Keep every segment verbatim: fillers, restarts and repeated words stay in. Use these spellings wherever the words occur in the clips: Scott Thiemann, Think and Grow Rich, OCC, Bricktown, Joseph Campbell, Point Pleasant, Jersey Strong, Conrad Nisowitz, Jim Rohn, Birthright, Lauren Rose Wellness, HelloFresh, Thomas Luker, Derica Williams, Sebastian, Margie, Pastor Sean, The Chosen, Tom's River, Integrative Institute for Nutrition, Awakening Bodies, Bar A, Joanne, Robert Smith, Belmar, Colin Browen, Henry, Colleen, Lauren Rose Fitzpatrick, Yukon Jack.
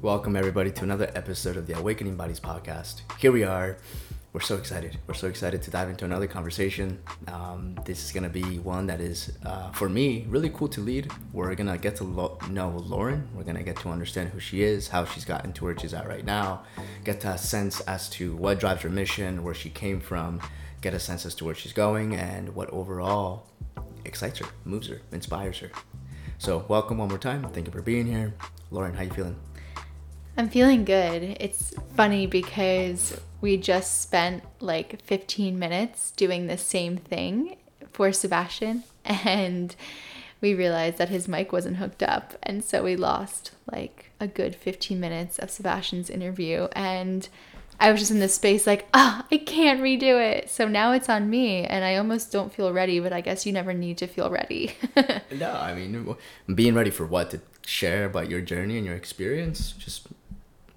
Welcome everybody to another episode of the Awakening Bodies podcast. Here we are. We're so excited. We're so excited to dive into another conversation. Um, this is going to be one that is, uh, for me, really cool to lead. We're going to get to lo- know Lauren. We're going to get to understand who she is, how she's gotten to where she's at right now, get a sense as to what drives her mission, where she came from, get a sense as to where she's going, and what overall excites her, moves her, inspires her. So welcome one more time. Thank you for being here. Lauren, how you feeling? I'm feeling good. It's funny because we just spent like fifteen minutes doing the same thing for Sebastian, and we realized that his mic wasn't hooked up, and so we lost like a good fifteen minutes of Sebastian's interview, and I was just in this space like, ah, oh, I can't redo it. So now it's on me, and I almost don't feel ready, but I guess you never need to feel ready. No, I mean, being ready for what? To share about your journey and your experience? Just...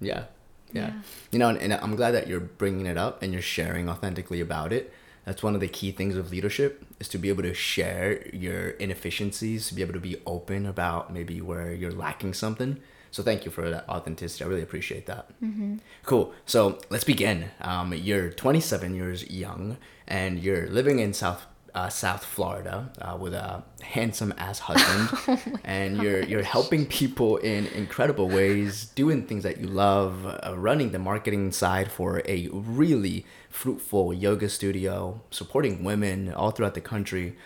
Yeah, yeah, yeah. You know, and, and I'm glad that you're bringing it up and you're sharing authentically about it. That's one of the key things of leadership, is to be able to share your inefficiencies, to be able to be open about maybe where you're lacking something. So thank you for that authenticity. I really appreciate that. Mm-hmm. Cool. So let's begin. Um, you're twenty-seven years young, and you're living in South uh, South Florida uh, with a handsome ass husband, oh and gosh. you're you're helping people in incredible ways, doing things that you love, uh, running the marketing side for a really fruitful yoga studio, supporting women all throughout the country.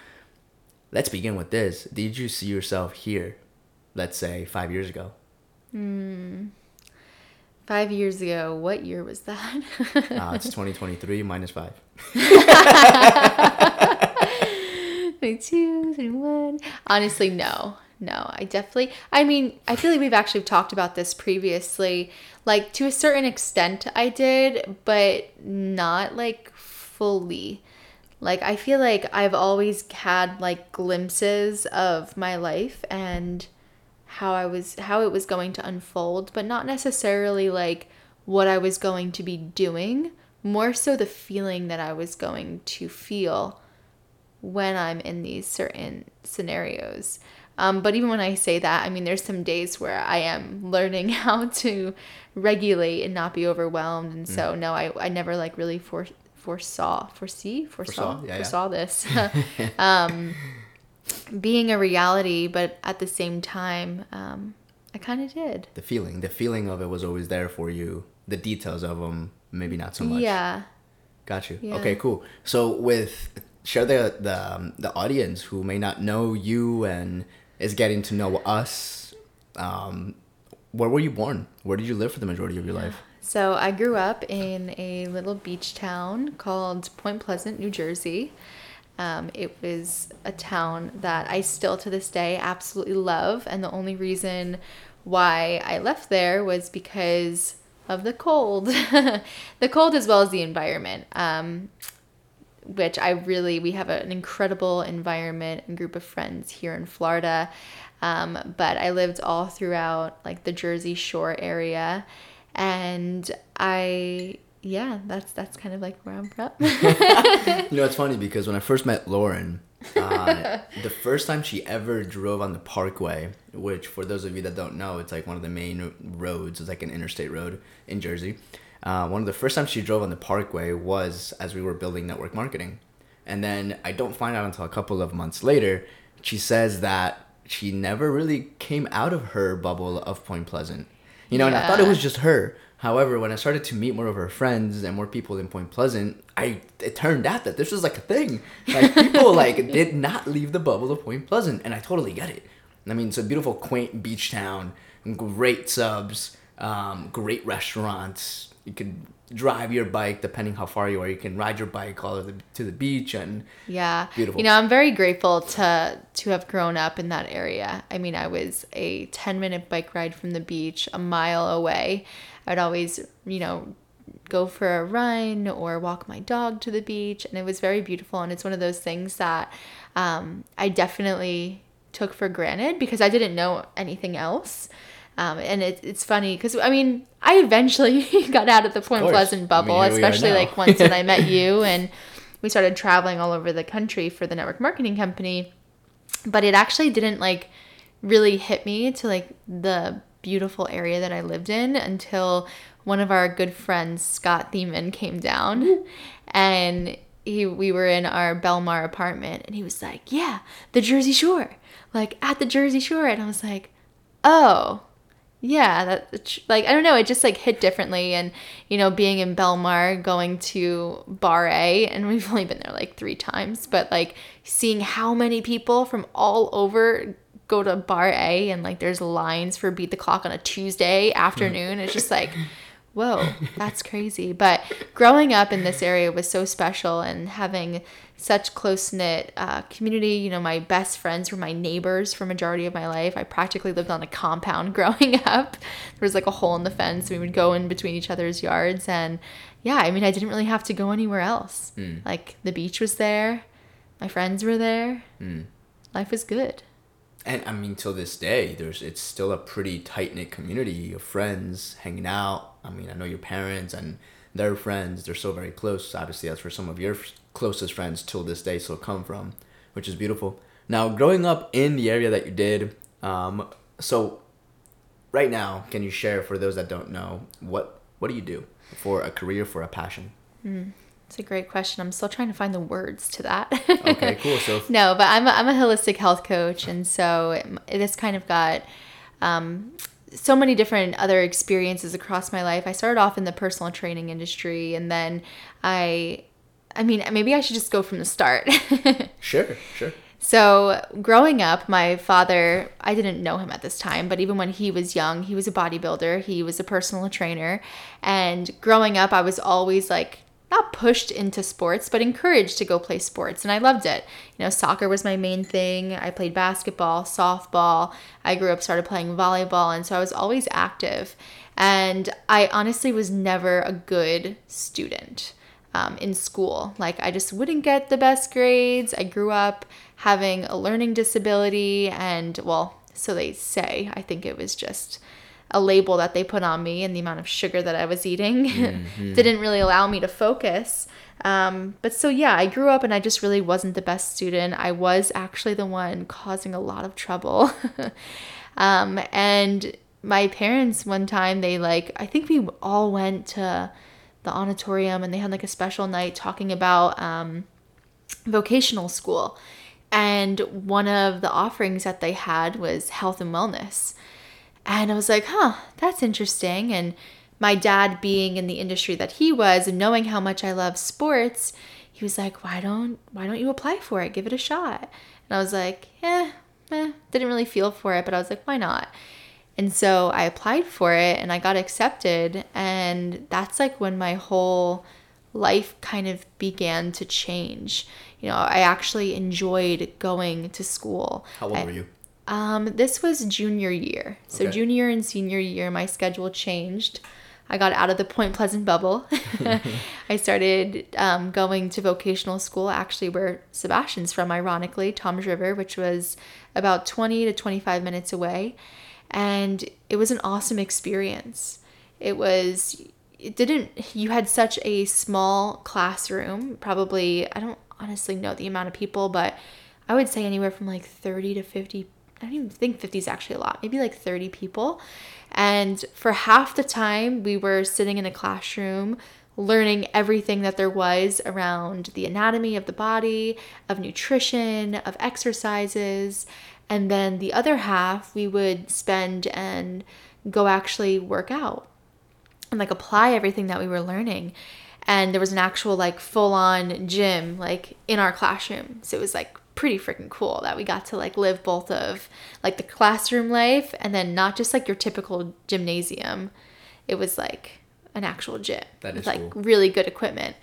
Let's begin with this. Did you see yourself here, let's say, five years ago? Mm. Five years ago, what year was that? uh, it's twenty twenty-three minus five. twenty-two, twenty-one Honestly, no, no, I definitely, I mean, I feel like we've actually talked about this previously, like to a certain extent I did, but not like fully. Like, I feel like I've always had like glimpses of my life and how I was, how it was going to unfold, but not necessarily like what I was going to be doing, more so the feeling that I was going to feel when I'm in these certain scenarios. Um, but even when I say that, I mean, there's some days where I am learning how to regulate and not be overwhelmed. And so, mm. no, I, I never like really for, foresaw, foresee, foresaw, foresaw, yeah, foresaw yeah. this um, being a reality. But at the same time, um, I kind of did. The feeling, the feeling of it was always there for you. The details of them, maybe not so much. Yeah. Got you. Yeah. Okay, cool. So with... Share the the, um, the audience who may not know you and is getting to know us. Um, where were you born? Where did you live for the majority of your life? So I grew up in a little beach town called Point Pleasant, New Jersey. Um, it was a town that I still to this day absolutely love. And the only reason why I left there was because of the cold. The cold as well as the environment. Um which I really, we have an incredible environment and group of friends here in Florida. Um, but I lived all throughout like the Jersey Shore area. And I, yeah, that's, that's kind of like where I'm from. You know, it's funny because when I first met Lauren, uh, the first time she ever drove on the Parkway, which for those of you that don't know, it's like one of the main roads, it's like an interstate road in Jersey. Uh, one of the first times she drove on the Parkway was as we were building network marketing. And then I don't find out until a couple of months later, she says that she never really came out of her bubble of Point Pleasant. You know, yeah. And I thought it was just her. However, when I started to meet more of her friends and more people in Point Pleasant, I it turned out that this was like a thing. Like people like did not leave the bubble of Point Pleasant. And I totally get it. I mean, it's a beautiful, quaint beach town, great subs, um, great restaurants. You can drive your bike depending how far you are. You can ride your bike all the, to the beach and yeah, beautiful. You know, I'm very grateful to to have grown up in that area. I mean, I was a ten minute bike ride from the beach, a mile away. I'd always, you know, go for a run or walk my dog to the beach, and it was very beautiful. And it's one of those things that um, I definitely took for granted because I didn't know anything else. Um, and it, it's funny because, I mean, I eventually got out of the Point of Pleasant bubble, I mean, especially like once when I met you and we started traveling all over the country for the network marketing company. But it actually didn't like really hit me to like the beautiful area that I lived in until one of our good friends, Scott Thiemann, came down, and he we were in our Belmar apartment, and he was like, yeah, the Jersey Shore, like at the Jersey Shore. And I was like, oh, yeah, that, like, I don't know, it just like hit differently. And, you know, being in Belmar, going to Bar A, and we've only been there like three times, but like seeing how many people from all over go to Bar A, and like there's lines for Beat the Clock on a Tuesday afternoon. It's just like, whoa, that's crazy. But growing up in this area was so special, and having such close-knit uh, community. You know, my best friends were my neighbors for majority of my life. I practically lived on a compound growing up. There was like a hole in the fence. We would go in between each other's yards. And yeah, I mean, I didn't really have to go anywhere else. Mm. Like the beach was there. My friends were there. Mm. Life was good. And I mean, till this day, there's it's still a pretty tight-knit community of friends hanging out. I mean, I know your parents and their friends, they're so very close. Obviously, that's where some of your f- closest friends till this day still come from, which is beautiful. Now, growing up in the area that you did, um, so right now, can you share, for those that don't know, what, what do you do for a career, for a passion? Mm. It's a great question. I'm still trying to find the words to that. Okay, cool. So no, but I'm a, I'm a holistic health coach, and so this kind of got um, so many different other experiences across my life. I started off in the personal training industry, and then I, I mean, maybe I should just go from the start. Sure, sure. So growing up, my father, I didn't know him at this time, but even when he was young, he was a bodybuilder. He was a personal trainer, and growing up, I was always like, not pushed into sports, but encouraged to go play sports. And I loved it. You know, soccer was my main thing. I played basketball, softball. I grew up, started playing volleyball. And so I was always active. And I honestly was never a good student um, in school. Like, I just wouldn't get the best grades. I grew up having a learning disability. And, well, so they say, I think it was just a label that they put on me, and the amount of sugar that I was eating mm-hmm. didn't really allow me to focus. Um, but so, yeah, I grew up and I just really wasn't the best student. I was actually the one causing a lot of trouble. um, and my parents one time, they like, I think we all went to the auditorium, and they had like a special night talking about um, vocational school. And one of the offerings that they had was health and wellness. And I was like, huh, that's interesting. And my dad, being in the industry that he was and knowing how much I love sports, he was like, why don't why don't you apply for it? Give it a shot. And I was like, eh, eh, didn't really feel for it, but I was like, why not? And so I applied for it, and I got accepted. And that's like when my whole life kind of began to change. You know, I actually enjoyed going to school. How old I, were you? Um, this was junior year. So okay. Junior and senior year, my schedule changed. I got out of the Point Pleasant bubble. I started um, going to vocational school, actually where Sebastian's from, ironically, Tom's River, which was about twenty to twenty-five minutes away. And it was an awesome experience. It was, it didn't, you had such a small classroom, probably, I don't honestly know the amount of people, but I would say anywhere from like thirty to fifty people. I don't even think fifty is actually a lot, maybe like thirty people. And for half the time, we were sitting in a classroom learning everything that there was around the anatomy of the body, of nutrition, of exercises. And then the other half, we would spend and go actually work out and like apply everything that we were learning. And there was an actual like full-on gym like in our classroom. So it was like pretty freaking cool that we got to like live both of like the classroom life and then not just like your typical gymnasium. It was like an actual gym that is with, like cool. Really good equipment.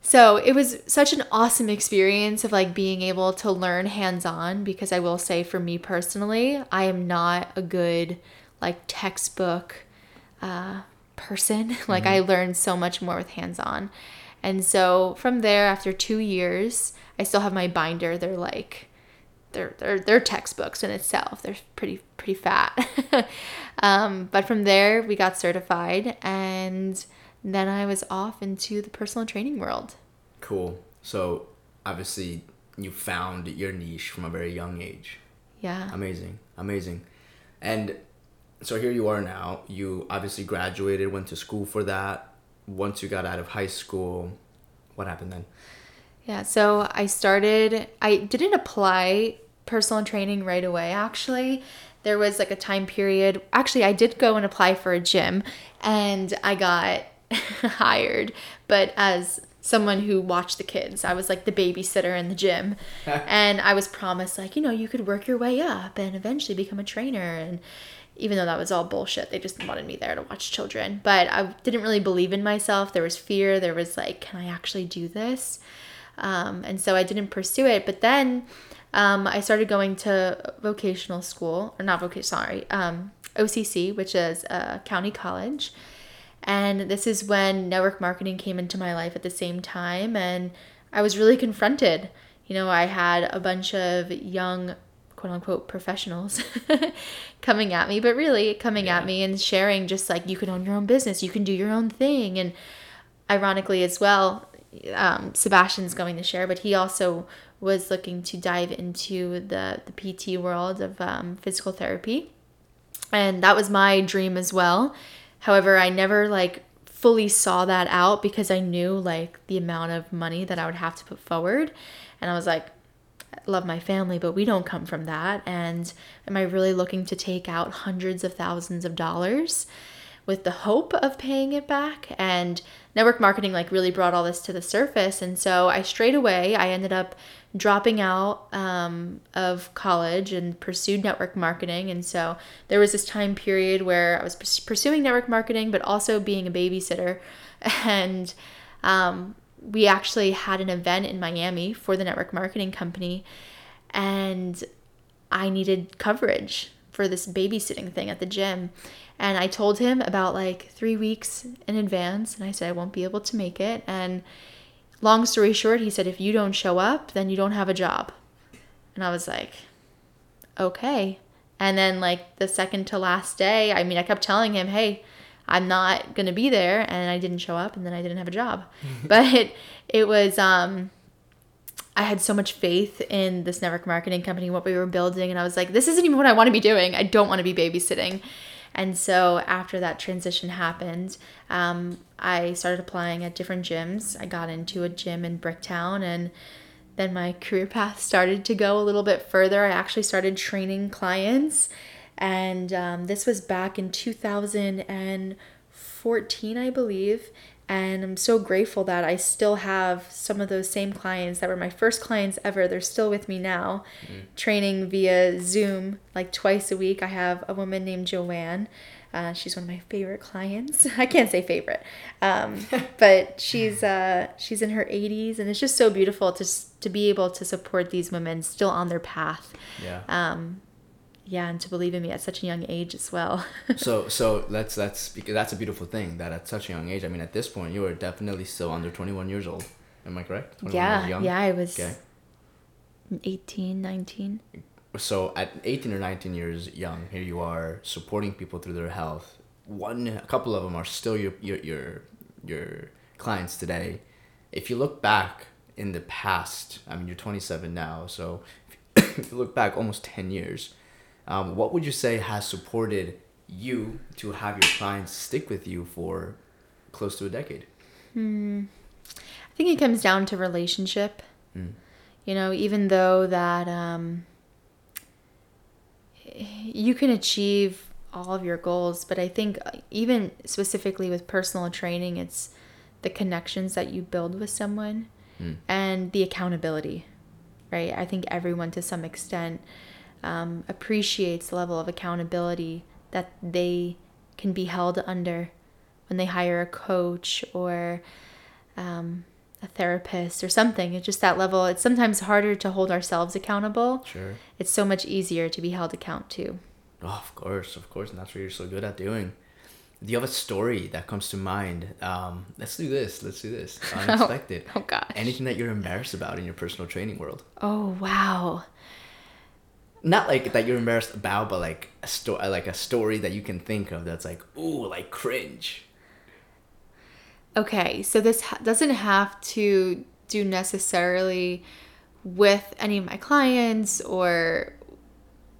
So it was such an awesome experience of like being able to learn hands-on, because I will say for me personally, I am not a good like textbook uh person. Mm-hmm. Like I learned so much more with hands-on. And so from there, after two years, I still have my binder. They're like, they're they're they're textbooks in itself. They're pretty pretty fat. um, but from there, we got certified, and then I was off into the personal training world. Cool. So obviously, you found your niche from a very young age. Yeah. Amazing, amazing, and so here you are now. You obviously graduated, went to school for that. Once you got out of high school, what happened then? Yeah, so I started, I didn't apply personal training right away, actually. There was like a time period. Actually, I did go and apply for a gym and I got hired, but as someone who watched the kids, I was like the babysitter in the gym. And I was promised like, you know, you could work your way up and eventually become a trainer. And even though that was all bullshit, they just wanted me there to watch children. But I didn't really believe in myself. There was fear. There was like, can I actually do this? Um, and so I didn't pursue it. But then um, I started going to vocational school, or not vocational, sorry, um, O C C, which is a county college. And this is when network marketing came into my life at the same time. And I was really confronted. You know, I had a bunch of young quote-unquote professionals coming at me, but really coming yeah. at me and sharing just like, you can own your own business, you can do your own thing. And ironically as well, um, Sebastian's going to share, but he also was looking to dive into the, the P T world of um, physical therapy. And that was my dream as well. However, I never like fully saw that out because I knew like the amount of money that I would have to put forward. And I was like, love my family, but we don't come from that. And am I really looking to take out hundreds of thousands of dollars with the hope of paying it back? And network marketing like really brought all this to the surface. And so I straight away, I ended up dropping out um, of college and pursued network marketing. And so there was this time period where I was pursuing network marketing, but also being a babysitter. And um, we actually had an event in Miami for the network marketing company, and I needed coverage for this babysitting thing at the gym. And I told him about like three weeks in advance, and I said, I won't be able to make it. And long story short, he said, if you don't show up, then you don't have a job. And I was like, okay. And then like the second to last day, I mean, I kept telling him, hey, I'm not going to be there, and I didn't show up, and then I didn't have a job. But it, it was, um, I had so much faith in this network marketing company, what we were building. And I was like, this isn't even what I want to be doing. I don't want to be babysitting. And so after that transition happened, um, I started applying at different gyms. I got into a gym in Bricktown, and then my career path started to go a little bit further. I actually started training clients. And um, this was back in two thousand fourteen, I believe. And I'm so grateful that I still have some of those same clients that were my first clients ever. They're still with me now, mm-hmm. training via Zoom like twice a week. I have a woman named Joanne. Uh, she's one of my favorite clients. I can't say favorite, um, but she's uh, she's in her eighties, and it's just so beautiful to to be able to support these women still on their path. Yeah. Um, Yeah, and to believe in me at such a young age as well. so, so that's that's because that's a beautiful thing that at such a young age. I mean, at this point, you were definitely still under twenty-one years old. Am I correct? Yeah, young? yeah, I was okay. eighteen, nineteen. So at eighteen or nineteen years young, here you are supporting people through their health. One, a couple of them are still your your your, your clients today. If you look back in the past, I mean, you're twenty-seven now, so if you, if you look back almost ten years. Um, what would you say has supported you to have your clients stick with you for close to a decade? Hmm. I think it comes down to relationship. Mm. You know, even though that um, you can achieve all of your goals, but I think even specifically with personal training, it's the connections that you build with someone mm. and the accountability, right? I think everyone to some extent Um, appreciates the level of accountability that they can be held under when they hire a coach or um, a therapist or something. It's just that level. It's sometimes harder to hold ourselves accountable. Sure. It's so much easier to be held account to. Oh, of course, of course. And that's what you're so good at doing. Do you have a story that comes to mind? Um, let's do this. Let's do this. Unexpected. oh, oh, gosh. Anything that you're embarrassed about in your personal training world? Oh, wow. Not like that you're embarrassed about, but like a story, like a story that you can think of that's like, ooh, like cringe. Okay, so this ha- doesn't have to do necessarily with any of my clients or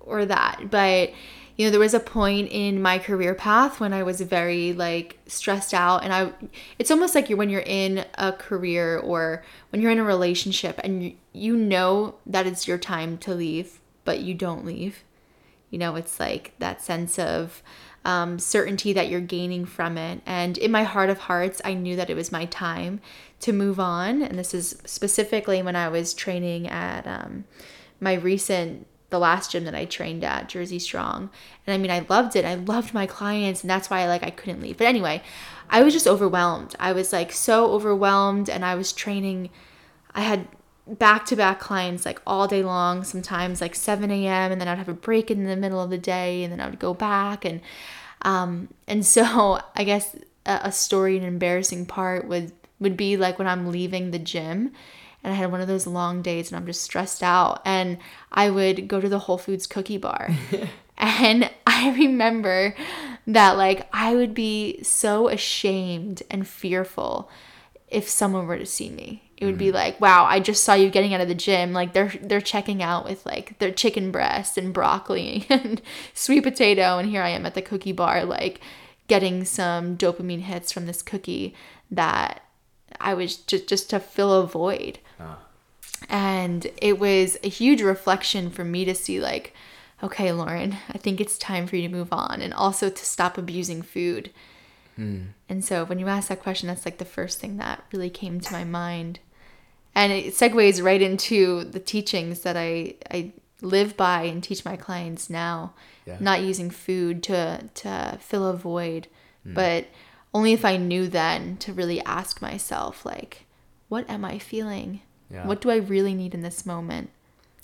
or that, but you know, there was a point in my career path when I was very like stressed out, and I, it's almost like you're, when you're in a career or when you're in a relationship and you, you know that it's your time to leave, but you don't leave. You know, it's like that sense of um, certainty that you're gaining from it. And in my heart of hearts, I knew that it was my time to move on. And this is specifically when I was training at um, my recent, the last gym that I trained at, Jersey Strong. And I mean, I loved it. I loved my clients, and that's why I, like, I couldn't leave. But anyway, I was just overwhelmed. I was like so overwhelmed, and I was training. I had back-to-back clients like all day long, sometimes like seven a.m. and then I'd have a break in the middle of the day, and then I would go back. And um and so I guess a, a story, an embarrassing part would would be like when I'm leaving the gym and I had one of those long days and I'm just stressed out, and I would go to the Whole Foods cookie bar. And I remember that like I would be so ashamed and fearful if someone were to see me. It would be like, wow, I just saw you getting out of the gym. Like they're they're checking out with like their chicken breast and broccoli and sweet potato. And here I am at the cookie bar, like getting some dopamine hits from this cookie that I was just, just to fill a void. Ah. And it was a huge reflection for me to see like, okay, Lauren, I think it's time for you to move on, and also to stop abusing food. Hmm. And so when you ask that question, that's like the first thing that really came to my mind. And it segues right into the teachings that I, I live by and teach my clients now. Yeah. Not using food to, to fill a void, mm. but only if I knew then to really ask myself, like, what am I feeling? Yeah. What do I really need in this moment?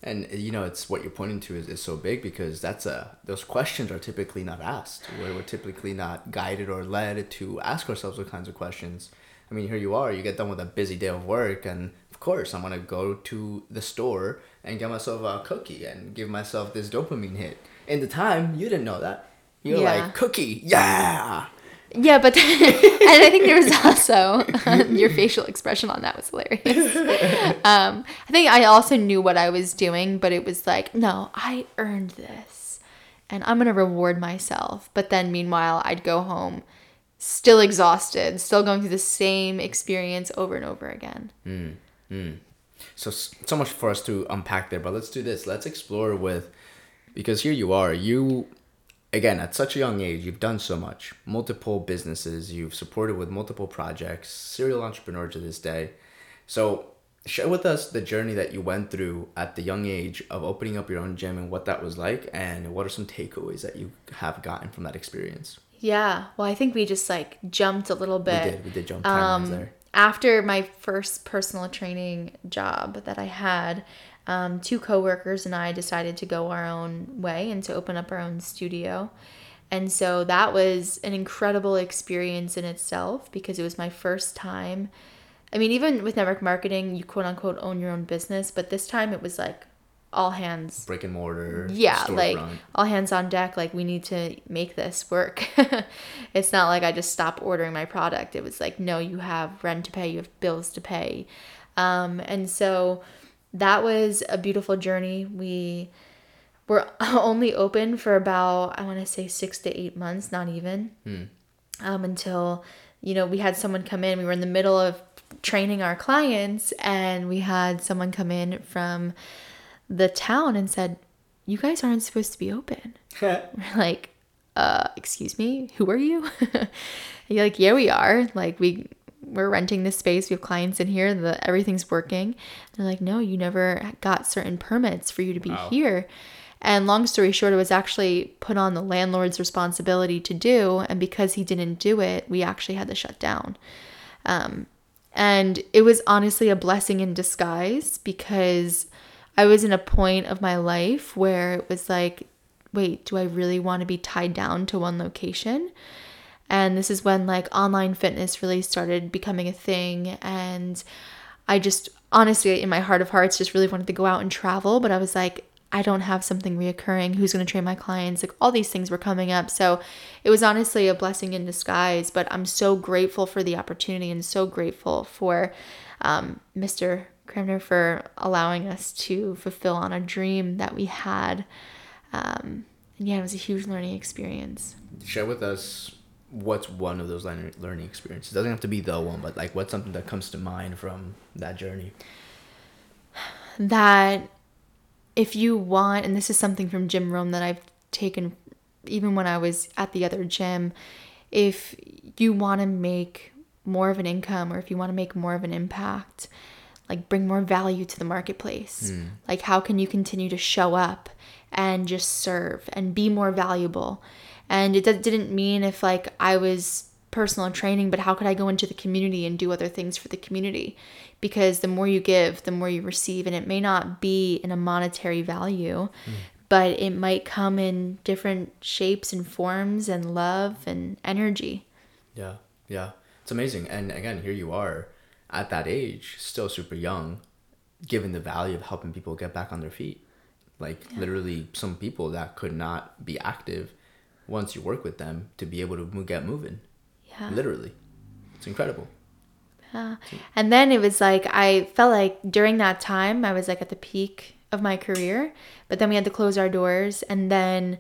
And, you know, it's what you're pointing to is, is so big, because that's a, those questions are typically not asked. We're, we're typically not guided or led to ask ourselves those kinds of questions. I mean, here you are, you get done with a busy day of work, and of course, I'm going to go to the store and get myself a cookie and give myself this dopamine hit. In the time, you didn't know that. You're yeah. like, cookie, yeah! Yeah, but then, and I think there was also, um, your facial expression on that was hilarious. Um, I think I also knew what I was doing, but it was like, no, I earned this, and I'm going to reward myself. But then, meanwhile, I'd go home still exhausted, still going through the same experience over and over again. Mm. Mm. So, so much for us to unpack there, but let's do this. Let's explore with, because here you are, you, again, at such a young age, you've done so much, multiple businesses, you've supported with multiple projects, serial entrepreneur to this day. So share with us the journey that you went through at the young age of opening up your own gym and what that was like, and what are some takeaways that you have gotten from that experience? Yeah. Well, I think we just like jumped a little bit. We did. We did jump timelines um, there. After my first personal training job that I had, um, two coworkers and I decided to go our own way and to open up our own studio. And so that was an incredible experience in itself, because it was my first time. I mean, even with network marketing, you quote unquote own your own business, but this time it was like all hands. Brick and mortar. Yeah, like front. All hands on deck. Like, we need to make this work. It's not like I just stopped ordering my product. It was like, no, you have rent to pay, you have bills to pay. Um, and so that was a beautiful journey. We were only open for about, I want to say six to eight months, not even, hmm. um, until, you know, we had someone come in. We were in the middle of training our clients, and we had someone come in from the town and said, you guys aren't supposed to be open. We're like, uh, excuse me, who are you? And you're like, yeah, we are. Like, we, we're renting this space. We have clients in here. The, everything's working. And they're like, no, you never got certain permits for you to be wow. here. And long story short, it was actually put on the landlord's responsibility to do. And because he didn't do it, we actually had to shut down. Um, and it was honestly a blessing in disguise, because I was in a point of my life where it was like, wait, do I really want to be tied down to one location? And this is when like online fitness really started becoming a thing. And I just honestly, in my heart of hearts, just really wanted to go out and travel. But I was like, I don't have something reoccurring. Who's going to train my clients? Like, all these things were coming up. So it was honestly a blessing in disguise. But I'm so grateful for the opportunity, and so grateful for um, Mister Kremner for allowing us to fulfill on a dream that we had. Um, And yeah, it was a huge learning experience. Share with us what's one of those learning experiences. It doesn't have to be the one, but like what's something that comes to mind from that journey? That if you want, and this is something from Jim Rohn that I've taken even when I was at the other gym, if you want to make more of an income or if you want to make more of an impact, like bring more value to the marketplace. Mm. Like how can you continue to show up and just serve and be more valuable? And it didn't mean if like I was personal training, but how could I go into the community and do other things for the community? Because the more you give, the more you receive. And it may not be in a monetary value, mm. but it might come in different shapes and forms and love and energy. Yeah, yeah. It's amazing. And again, here you are at that age, still super young, given the value of helping people get back on their feet. Like yeah. literally some people that could not be active once you work with them to be able to get moving. Yeah. Literally. It's incredible. Yeah. And then it was like, I felt like during that time, I was like at the peak of my career, but then we had to close our doors. And then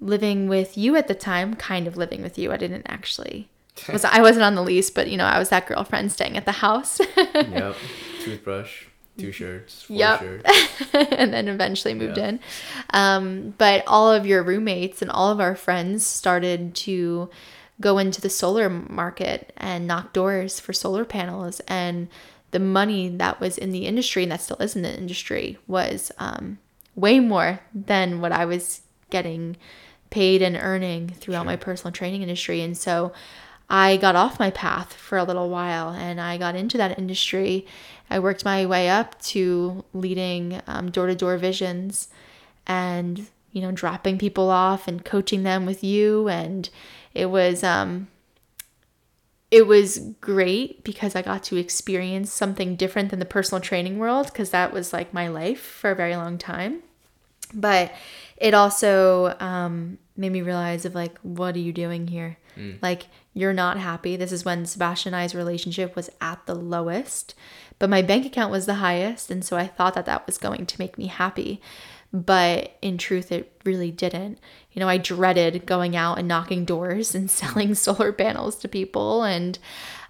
living with you at the time, kind of living with you, I didn't actually, was, I wasn't on the lease, but you know, I was that girlfriend staying at the house. Yep. Toothbrush. Two shirts, four yep. shirts. And then eventually moved yeah. in. Um, but all of your roommates and all of our friends started to go into the solar market and knock doors for solar panels. And the money that was in the industry, and that still is in the industry, was um, way more than what I was getting paid and earning throughout sure. my personal training industry. And so I got off my path for a little while and I got into that industry. I worked my way up to leading um, door-to-door visions and, you know, dropping people off and coaching them with you. And it was, um, it was great because I got to experience something different than the personal training world, because that was like my life for a very long time. But it also um, made me realize of like, what are you doing here? Mm. Like, you're not happy. This is when Sebastian and I's relationship was at the lowest, but my bank account was the highest. And so I thought that that was going to make me happy. But in truth, it really didn't. You know, I dreaded going out and knocking doors and selling solar panels to people. And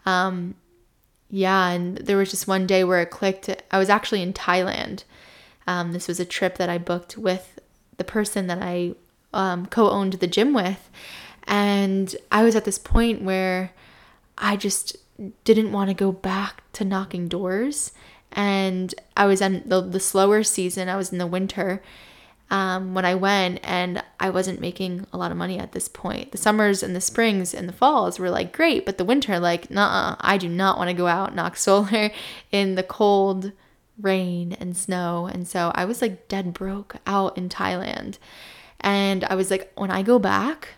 um, yeah, and there was just one day where it clicked. I was actually in Thailand. Um, this was a trip that I booked with the person that I um, co-owned the gym with. And I was at this point where I just didn't want to go back to knocking doors. And I was in the, the slower season. I was in the winter um, when I went, and I wasn't making a lot of money at this point. The summers and the springs and the falls were like great, but the winter, like, nah, I do not want to go out and knock solar in the cold rain and snow. And so I was like dead broke out in Thailand. And I was like, when I go back,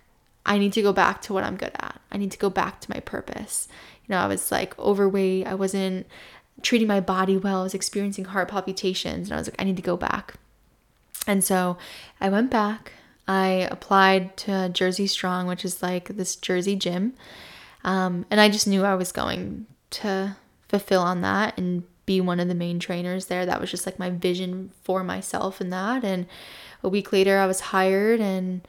I need to go back to what I'm good at. I need to go back to my purpose. You know, I was like overweight. I wasn't treating my body well. I was experiencing heart palpitations. And I was like, I need to go back. And so I went back. I applied to Jersey Strong, which is like this Jersey gym. Um, and I just knew I was going to fulfill on that and be one of the main trainers there. That was just like my vision for myself in that. And a week later, I was hired. And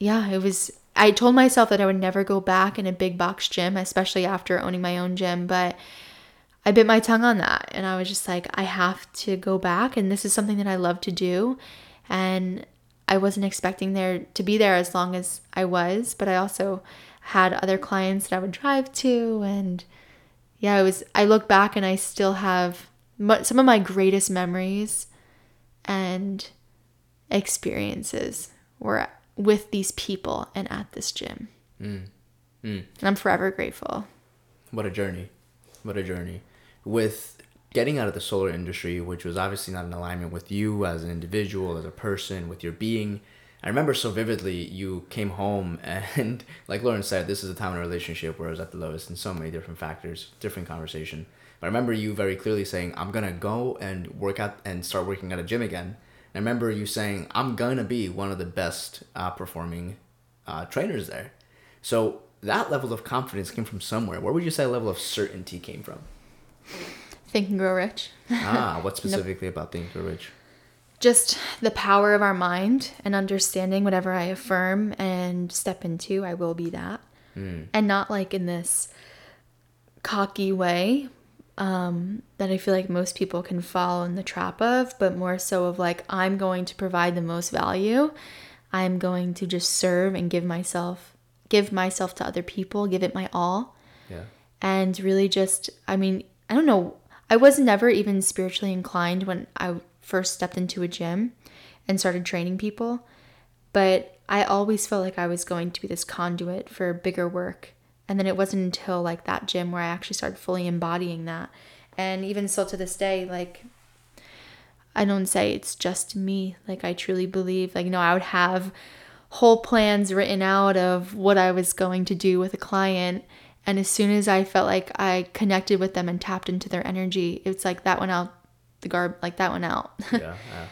yeah, it was, I told myself that I would never go back in a big box gym, especially after owning my own gym, but I bit my tongue on that. And I was just like, I have to go back. And this is something that I love to do. And I wasn't expecting there to be there as long as I was, but I also had other clients that I would drive to. And yeah, it was, I look back and I still have some of my greatest memories and experiences were with these people and at this gym. Mm. Mm. And I'm forever grateful. What a journey. What a journey. With getting out of the solar industry, which was obviously not in alignment with you as an individual, as a person, with your being. I remember so vividly you came home and, like Lauren said, this is a time in a relationship where I was at the lowest in so many different factors, different conversation. But I remember you very clearly saying, I'm going to go and work out and start working at a gym again. I remember you saying, I'm going to be one of the best uh, performing uh, trainers there. So that level of confidence came from somewhere. Where would you say level of certainty came from? Think and Grow Rich. Ah, what specifically nope. about Think and Grow Rich? just the power of our mind and understanding whatever I affirm and step into, I will be that. Mm. And not like in this cocky way um, that I feel like most people can fall in the trap of, but more so of like, I'm going to provide the most value. I'm going to just serve and give myself, give myself to other people, give it my all. Yeah. And really just, I mean, I don't know. I was never even spiritually inclined when I first stepped into a gym and started training people, but I always felt like I was going to be this conduit for bigger work. And then it wasn't until like that gym where I actually started fully embodying that. And even still to this day, like, I don't say it's just me. Like, I truly believe, like, you know, I would have whole plans written out of what I was going to do with a client. And as soon as I felt like I connected with them and tapped into their energy, it's like that went out the garb, like that went out. yeah, yeah.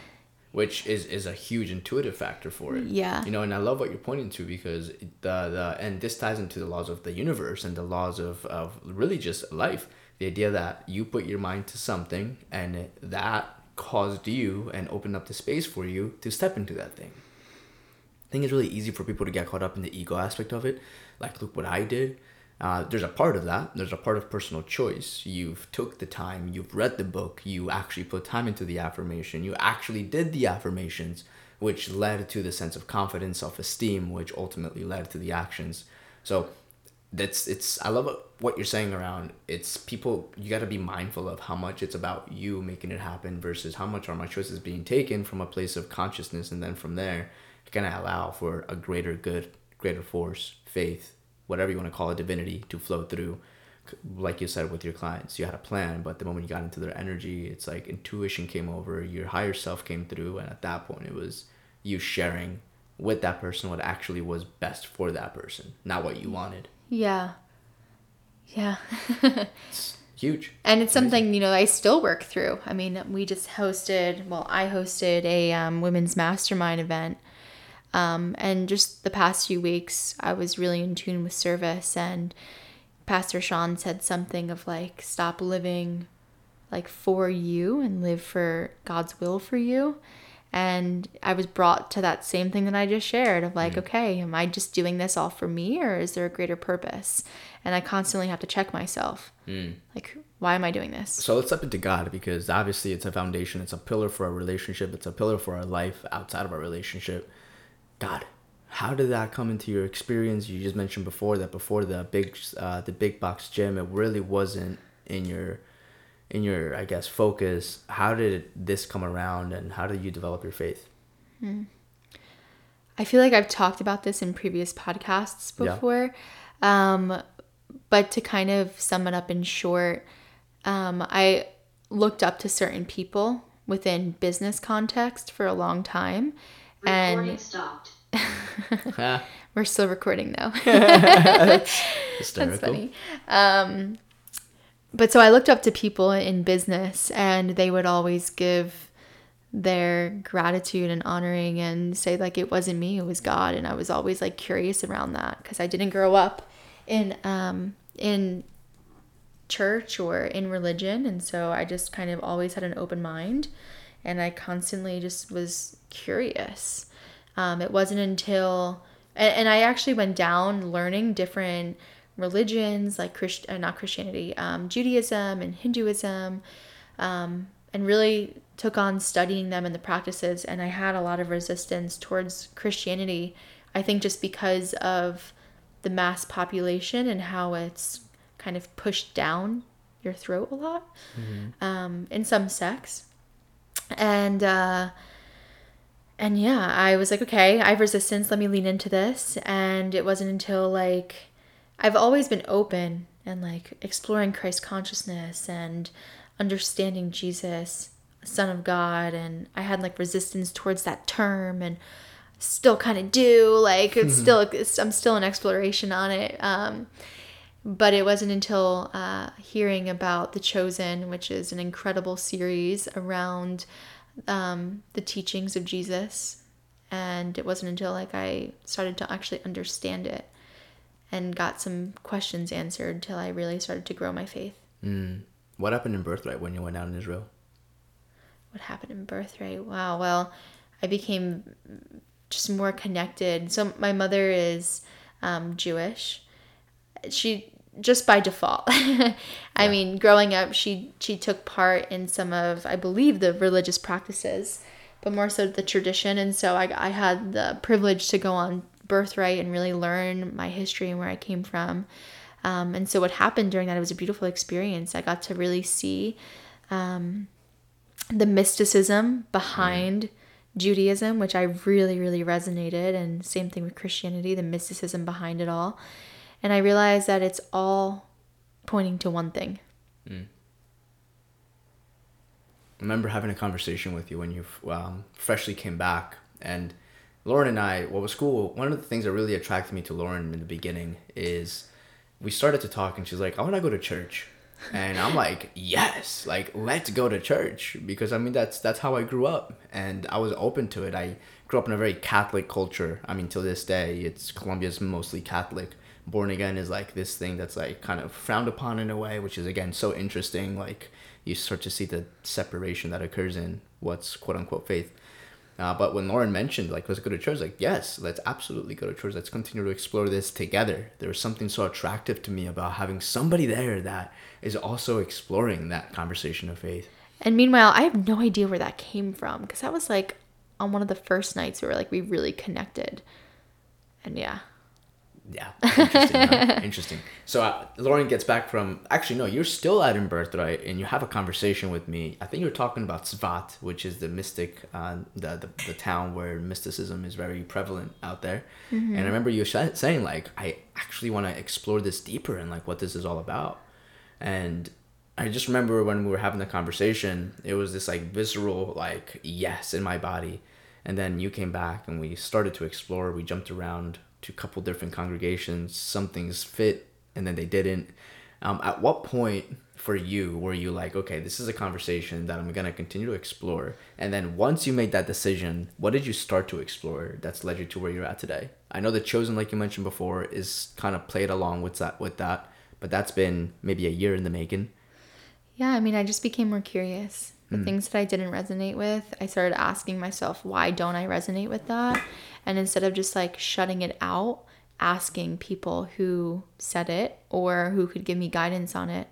Which is, is a huge intuitive factor for it. Yeah. You know, and I love what you're pointing to, because the, the and this ties into the laws of the universe and the laws of, of really just life. The idea that you put your mind to something and that caused you and opened up the space for you to step into that thing. I think it's really easy for people to get caught up in the ego aspect of it. Like, look what I did. Uh, there's a part of that. There's a part of personal choice. You've took the time. You've read the book. You actually put time into the affirmation. You actually did the affirmations, which led to the sense of confidence, self-esteem, which ultimately led to the actions. So that's it's. I love what you're saying around it's people. You got to be mindful of how much it's about you making it happen versus how much are my choices being taken from a place of consciousness, and then from there, kind of allow for a greater good, greater force, faith, whatever you want to call it, divinity, to flow through. Like you said with your clients, you had a plan, but the moment you got into their energy, it's like intuition came over, your higher self came through, and at that point, it was you sharing with that person what actually was best for that person, not what you wanted. Yeah. Yeah. It's huge. And it's amazing. Something, you know, I still work through. I mean, we just hosted, well, I hosted a um, women's mastermind event. Um, and just the past few weeks, I was really in tune with service, and Pastor Sean said something of like, stop living like for you and live for God's will for you. And I was brought to that same thing that I just shared of like, mm-hmm. okay, am I just doing this all for me, or is there a greater purpose? And I constantly have to check myself. Mm. Like, why am I doing this? So let's step into God, because obviously it's a foundation. It's a pillar for our relationship. It's a pillar for our life outside of our relationship. God, how did that come into your experience? You just mentioned before that before the big, uh, the big box gym, it really wasn't in your, in your, I guess, focus. How did this come around, and how did you develop your faith? Hmm. I feel like I've talked about this in previous podcasts before, yeah. um, but to kind of sum it up in short, um, I looked up to certain people within business context for a long time. And recording stopped. We're still recording though. That's, That's funny. Um, but so I looked up to people in business, and they would always give their gratitude and honoring and say like, it wasn't me, it was God. And I was always like curious around that, because I didn't grow up in um, in church or in religion. And so I just kind of always had an open mind. And I constantly just was curious. Um, it wasn't until, and, and I actually went down learning different religions, like Christ, uh, not Christianity, um, Judaism and Hinduism, um, and really took on studying them and the practices. And I had a lot of resistance towards Christianity, I think just because of the mass population and how it's kind of pushed down your throat a lot, mm-hmm. um, in some sects. And, uh, and yeah, I was like, okay, I have resistance. Let me lean into this. And it wasn't until like, I've always been open and like exploring Christ consciousness and understanding Jesus, Son of God. And I had like resistance towards that term, and still kind of do, like, it's still, it's, I'm still in exploration on it. Um, But it wasn't until uh, hearing about The Chosen, which is an incredible series around um, the teachings of Jesus. And it wasn't until like I started to actually understand it and got some questions answered till I really started to grow my faith. Mm. What happened in Birthright when you went out in Israel? what happened in Birthright? Wow. Well, I became just more connected. So my mother is um, Jewish. She just by default. I yeah. mean, growing up, she she took part in some of, I believe, the religious practices, but more so the tradition. And so I I had the privilege to go on Birthright and really learn my history and where I came from. Um, and so what happened during that, it was a beautiful experience. I got to really see um, the mysticism behind mm. Judaism, which I really, really resonated. And same thing with Christianity, the mysticism behind it all. And I realized that it's all pointing to one thing. Mm. I remember having a conversation with you when you um, freshly came back. And Lauren and I, what was cool, one of the things that really attracted me to Lauren in the beginning is we started to talk and she's like, I want to go to church. And I'm like, yes, like, let's go to church. Because, I mean, that's that's how I grew up. And I was open to it. I grew up in a very Catholic culture. I mean, till this day, it's Colombia's mostly Catholic. Born again is like this thing that's like kind of frowned upon in a way, which is, again, so interesting. Like, you start to see the separation that occurs in what's quote unquote faith. Uh, but when Lauren mentioned, like, let's go to church, like, yes, let's absolutely go to church. Let's continue to explore this together. There was something so attractive to me about having somebody there that is also exploring that conversation of faith. And meanwhile, I have no idea where that came from, because that was like on one of the first nights where like we really connected. And yeah. Yeah. Interesting. Huh? Interesting. So uh, Lauren gets back from, actually, no, you're still at in Birthright and you have a conversation with me. I think you're talking about Svat, which is the mystic, uh, the, the the town where mysticism is very prevalent out there. Mm-hmm. And I remember you sh- saying like, I actually want to explore this deeper and like what this is all about. And I just remember when we were having the conversation, it was this like visceral, like, yes, in my body. And then you came back and we started to explore. We jumped around to a couple different congregations, some things fit and then they didn't. Um, at what point for you were you like, okay, this is a conversation that I'm going to continue to explore? And then once you made that decision, what did you start to explore that's led you to where you're at today? I know The Chosen, like you mentioned before, is kind of played along with that, with that, but that's been maybe a year in the making. Yeah, I mean, I just became more curious. The mm. things that I didn't resonate with, I started asking myself, why don't I resonate with that? And instead of just like shutting it out, asking people who said it or who could give me guidance on it,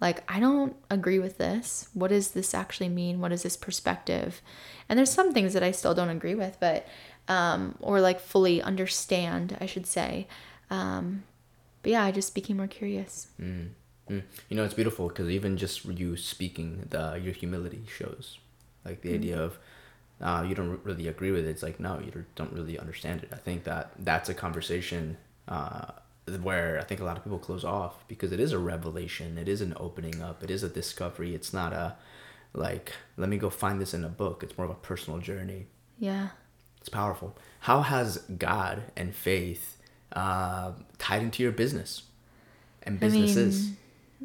like, I don't agree with this. What does this actually mean? What is this perspective? And there's some things that I still don't agree with, but, um, or like fully understand, I should say. Um, but yeah, I just became more curious. Mm. Mm. You know, it's beautiful because even just you speaking, the your humility shows, like the mm. idea of, Uh, you don't really agree with it. It's like, no, you don't really understand it. I think that that's a conversation uh, where I think a lot of people close off because it is a revelation. It is an opening up. It is a discovery. It's not a, like, let me go find this in a book. It's more of a personal journey. Yeah. It's powerful. How has God and faith uh, tied into your business and businesses? I mean,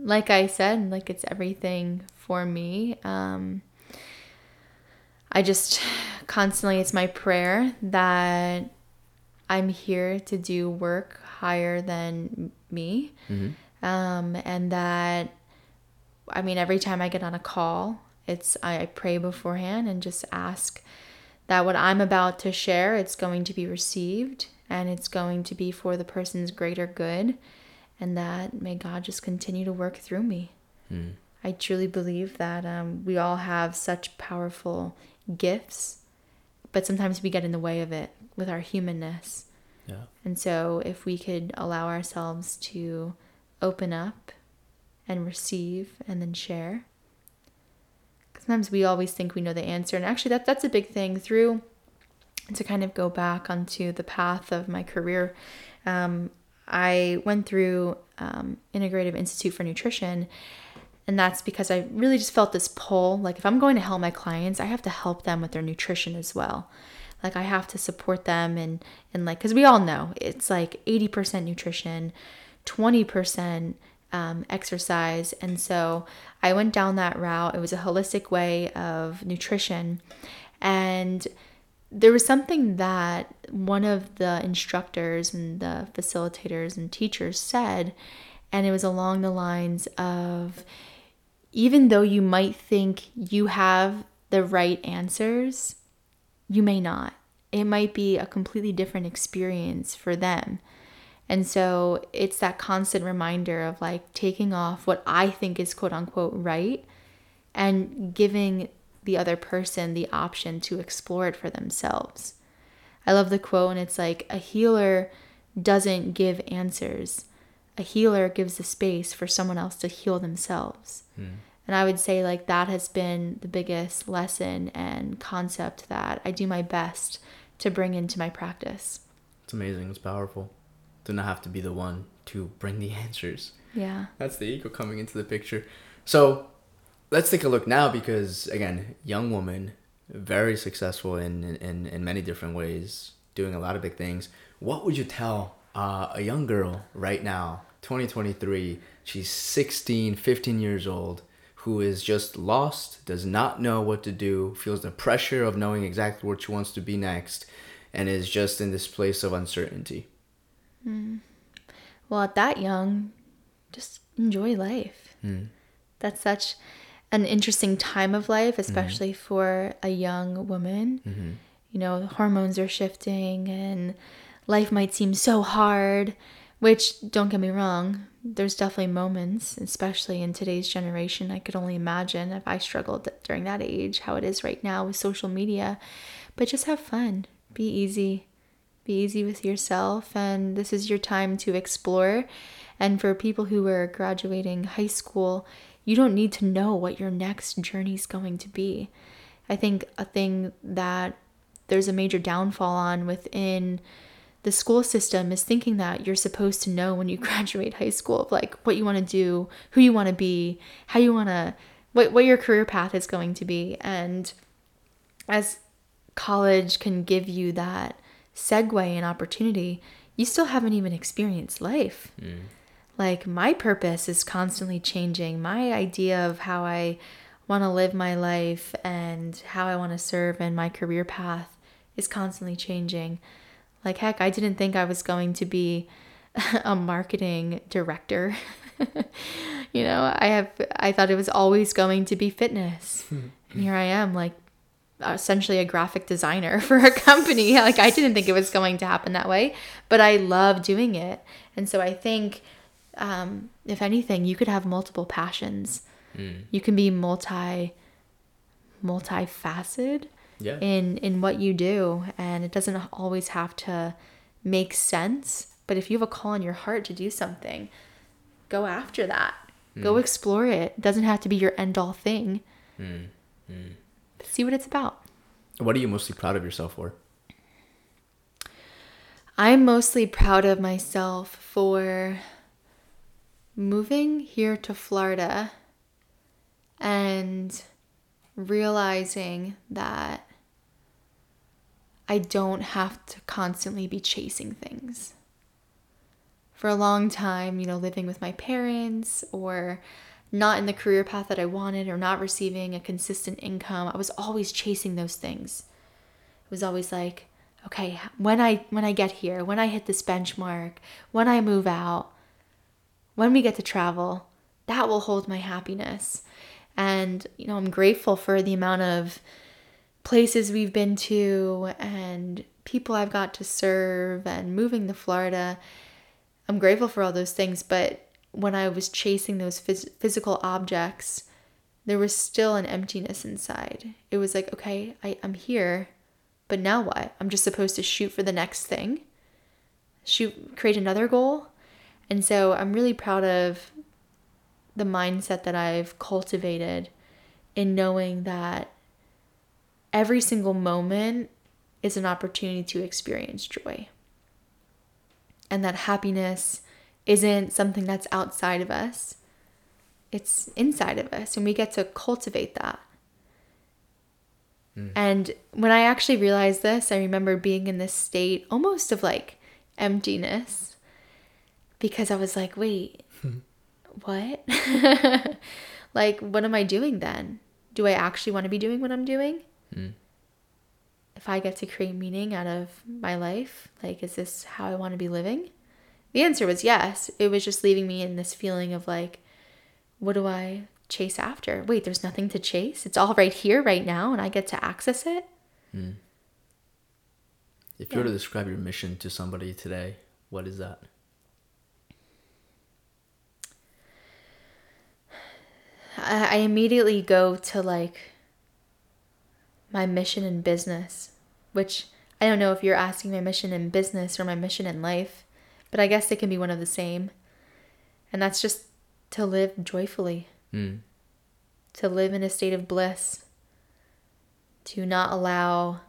like I said, like it's everything for me. Um I just constantly, it's my prayer that I'm here to do work higher than me. Mm-hmm. Um, and that, I mean, every time I get on a call, it's, I, I pray beforehand and just ask that what I'm about to share, it's going to be received and it's going to be for the person's greater good. And that may God just continue to work through me. Mm. I truly believe that um, we all have such powerful gifts, but sometimes we get in the way of it with our humanness. Yeah. And so if we could allow ourselves to open up and receive and then share, sometimes we always think we know the answer. And actually that that's a big thing through to kind of go back onto the path of my career. Um, I went through um, Integrative Institute for Nutrition. And that's because I really just felt this pull. Like, if I'm going to help my clients, I have to help them with their nutrition as well. Like, I have to support them and, and like, because we all know it's like eighty percent nutrition, twenty percent um, exercise. And so I went down that route. It was a holistic way of nutrition. And there was something that one of the instructors and the facilitators and teachers said, and it was along the lines of, even though you might think you have the right answers, you may not. It might be a completely different experience for them. And so it's that constant reminder of like taking off what I think is quote unquote right and giving the other person the option to explore it for themselves. I love the quote, and it's like, a healer doesn't give answers. A healer gives the space for someone else to heal themselves. Mm. And I would say like that has been the biggest lesson and concept that I do my best to bring into my practice. It's amazing. It's powerful to not have to be the one to bring the answers. Yeah. That's the ego coming into the picture. So let's take a look now, because again, young woman, very successful in, in, in many different ways, doing a lot of big things. What would you tell uh, a young girl right now, twenty twenty-three, she's sixteen, fifteen years old, who is just lost, does not know what to do, feels the pressure of knowing exactly what she wants to be next, and is just in this place of uncertainty? Mm. Well, at that young, just enjoy life. Mm. That's such an interesting time of life, especially mm-hmm. for a young woman. Mm-hmm. You know, hormones are shifting and life might seem so hard, which, don't get me wrong, there's definitely moments, especially in today's generation. I could only imagine if I struggled during that age, how it is right now with social media. But just have fun. Be easy. Be easy with yourself. And this is your time to explore. And for people who are graduating high school, you don't need to know what your next journey is going to be. I think a thing that there's a major downfall on within the school system is thinking that you're supposed to know when you graduate high school, like what you want to do, who you want to be, how you want to, what, what your career path is going to be. And as college can give you that segue and opportunity, you still haven't even experienced life. Mm. Like, my purpose is constantly changing. My idea of how I want to live my life and how I want to serve in my career path is constantly changing. Like, heck, I didn't think I was going to be a marketing director. You know, I have, I thought it was always going to be fitness. And here I am, like, essentially a graphic designer for a company. Like, I didn't think it was going to happen that way, but I love doing it. And so I think, um, if anything, you could have multiple passions. Mm. You can be multi, multifaceted. Yeah. in in what you do, and it doesn't always have to make sense, but if you have a call in your heart to do something, go after that. Mm. Go explore it. It doesn't have to be your end-all thing. Mm. Mm. See what it's about. What are you mostly proud of yourself for? I'm mostly proud of myself for moving here to Florida and realizing that I don't have to constantly be chasing things. For a long time, you know, living with my parents or not in the career path that I wanted or not receiving a consistent income, I was always chasing those things. It was always like, okay, when I when I get here, when I hit this benchmark, when I move out, when we get to travel, that will hold my happiness. And, you know, I'm grateful for the amount of places we've been to and people I've got to serve and moving to Florida. I'm grateful for all those things. But when I was chasing those phys- physical objects, there was still an emptiness inside. It was like, okay, I, I'm here, but now what? I'm just supposed to shoot for the next thing, shoot, create another goal. And so I'm really proud of the mindset that I've cultivated in knowing that every single moment is an opportunity to experience joy. And that happiness isn't something that's outside of us. It's inside of us, and we get to cultivate that. Mm. And when I actually realized this, I remember being in this state almost of like emptiness, because I was like, wait, what? Like, what am I doing then? Do I actually want to be doing what I'm doing? Mm. If I get to create meaning out of my life, like, is this how I want to be living? The answer was yes. It was just leaving me in this feeling of like, what do I chase after? Wait, there's nothing to chase. It's all right here, right now, and I get to access it. Mm. If yeah. you were to describe your mission to somebody today, what is that? I immediately go to like my mission in business, which I don't know if you're asking my mission in business or my mission in life, but I guess it can be one of the same. And that's just to live joyfully, mm. to live in a state of bliss, to not allow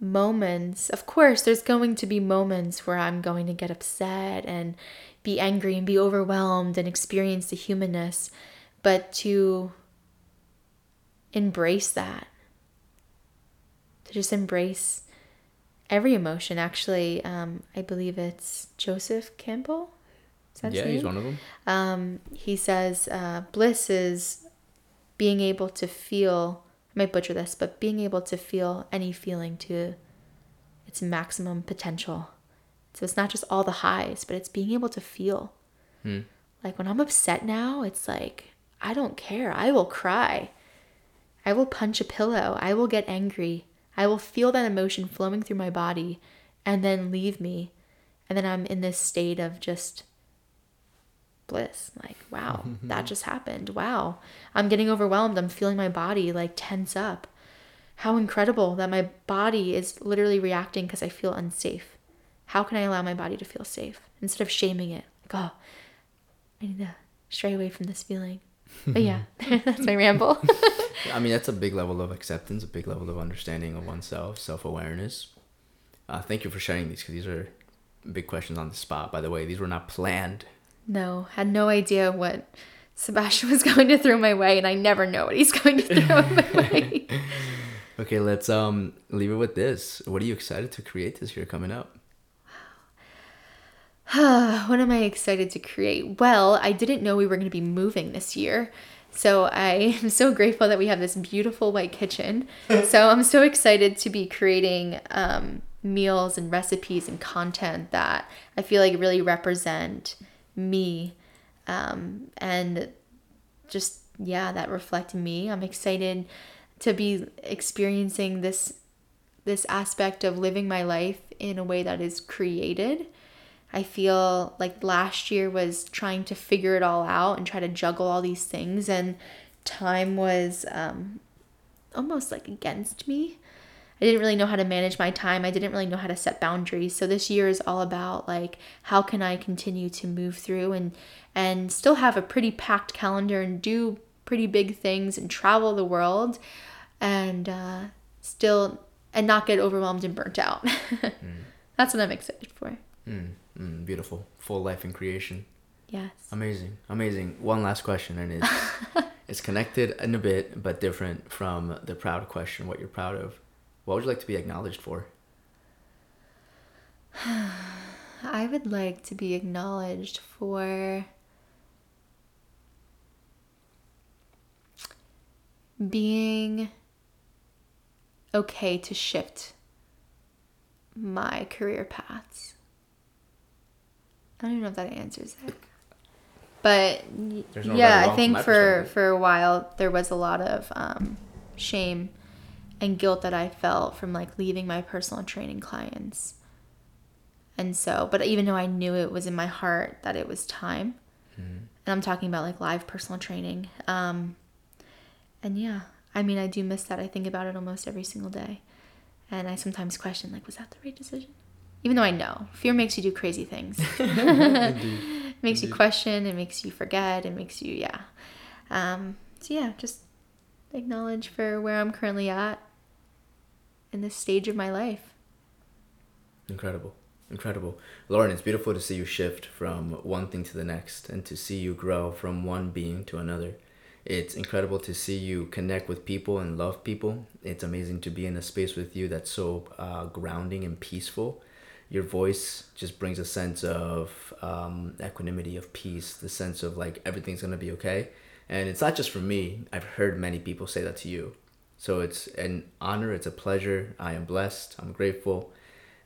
moments. Of course, there's going to be moments where I'm going to get upset and be angry and be overwhelmed and experience the humanness, but to embrace that, to just embrace every emotion. Actually, um, I believe it's Joseph Campbell. Is that his name? Yeah, he's one of them. Um, he says, uh, bliss is being able to feel, I might butcher this, but being able to feel any feeling to its maximum potential. So it's not just all the highs, but it's being able to feel. Hmm. Like when I'm upset now, it's like, I don't care. I will cry. I will punch a pillow. I will get angry. I will feel that emotion flowing through my body and then leave me. And then I'm in this state of just bliss. Like, wow, that just happened. Wow. I'm getting overwhelmed. I'm feeling my body like tense up. How incredible that my body is literally reacting because I feel unsafe. How can I allow my body to feel safe instead of shaming it? Like, oh, I need to stray away from this feeling. But yeah, that's my ramble. I mean, that's a big level of acceptance, a big level of understanding of oneself, self-awareness. Uh, thank you for sharing these because these are big questions on the spot. By the way, these were not planned. No, had no idea what Sebastian was going to throw my way, and I never know what he's going to throw my way. Okay, let's um leave it with this. What are you excited to create this year coming up? What am I excited to create? Well, I didn't know we were going to be moving this year. So I am so grateful that we have this beautiful white kitchen. So I'm so excited to be creating um, meals and recipes and content that I feel like really represent me. Um, and just, yeah, that reflect me. I'm excited to be experiencing this, this aspect of living my life in a way that is created. I feel like last year was trying to figure it all out and try to juggle all these things, and time was um, almost like against me. I didn't really know how to manage my time. I didn't really know how to set boundaries. So this year is all about like, how can I continue to move through and and still have a pretty packed calendar and do pretty big things and travel the world and uh, still and not get overwhelmed and burnt out. mm. That's what I'm excited for. Mm. Mm, beautiful. Full life and creation. Yes. Amazing. Amazing. One last question, and it's, it's connected in a bit, but different from the proud question, what you're proud of. What would you like to be acknowledged for? I would like to be acknowledged for being okay to shift my career paths. I don't even know if that answers it, but no yeah, I think for, for a while there was a lot of um, shame and guilt that I felt from like leaving my personal training clients. And so, but even though I knew it was in my heart that it was time, mm-hmm. and I'm talking about like live personal training. Um, and yeah, I mean, I do miss that. I think about it almost every single day. And I sometimes question like, was that the right decision? Even though I know. Fear makes you do crazy things. Indeed. Makes Indeed. You question. It makes you forget. It makes you, yeah. Um, so, yeah, just acknowledge for where I'm currently at in this stage of my life. Incredible. Incredible. Lauren, it's beautiful to see you shift from one thing to the next and to see you grow from one being to another. It's incredible to see you connect with people and love people. It's amazing to be in a space with you that's so uh, grounding and peaceful. Your voice just brings a sense of um, equanimity, of peace, the sense of like everything's going to be okay. And it's not just for me. I've heard many people say that to you. So it's an honor. It's a pleasure. I am blessed. I'm grateful.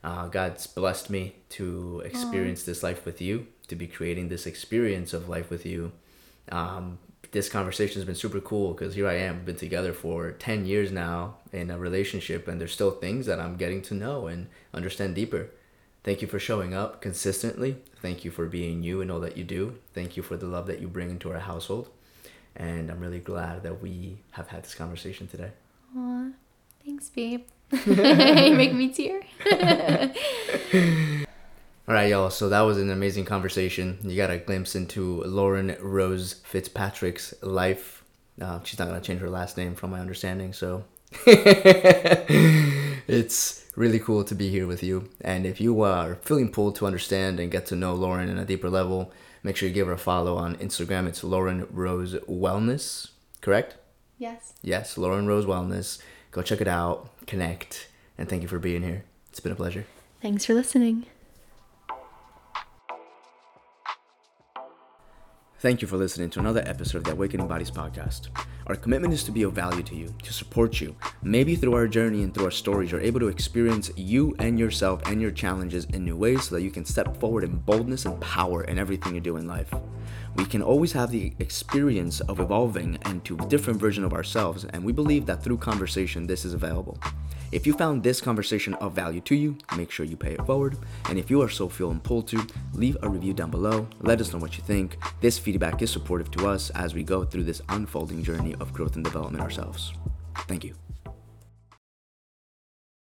Uh, God's blessed me to experience Aww. This life with you, to be creating this experience of life with you. Um, this conversation has been super cool, because here I am, we've been together for ten years now in a relationship, and there's still things that I'm getting to know and understand deeper. Thank you for showing up consistently. Thank you for being you and all that you do. Thank you for the love that you bring into our household. And I'm really glad that we have had this conversation today. Aw, thanks, babe. You make me tear. All right, y'all. So that was an amazing conversation. You got a glimpse into Lauren Rose Fitzpatrick's life. Uh, she's not going to change her last name from my understanding. So it's really cool to be here with you. And if you are feeling pulled to understand and get to know Lauren on a deeper level, make sure you give her a follow on Instagram. It's Lauren Rose Wellness, correct? Yes. Yes, Lauren Rose Wellness. Go check it out. Connect. And thank you for being here. It's been a pleasure. Thanks for listening. Thank you for listening to another episode of the Awakening Bodies podcast. Our commitment is to be of value to you, to support you. Maybe through our journey and through our stories, you're able to experience you and yourself and your challenges in new ways so that you can step forward in boldness and power in everything you do in life. We can always have the experience of evolving into a different version of ourselves, and we believe that through conversation, this is available. If you found this conversation of value to you, make sure you pay it forward. And if you are so feeling pulled to, leave a review down below. Let us know what you think. This feedback is supportive to us as we go through this unfolding journey of growth and development ourselves. Thank you.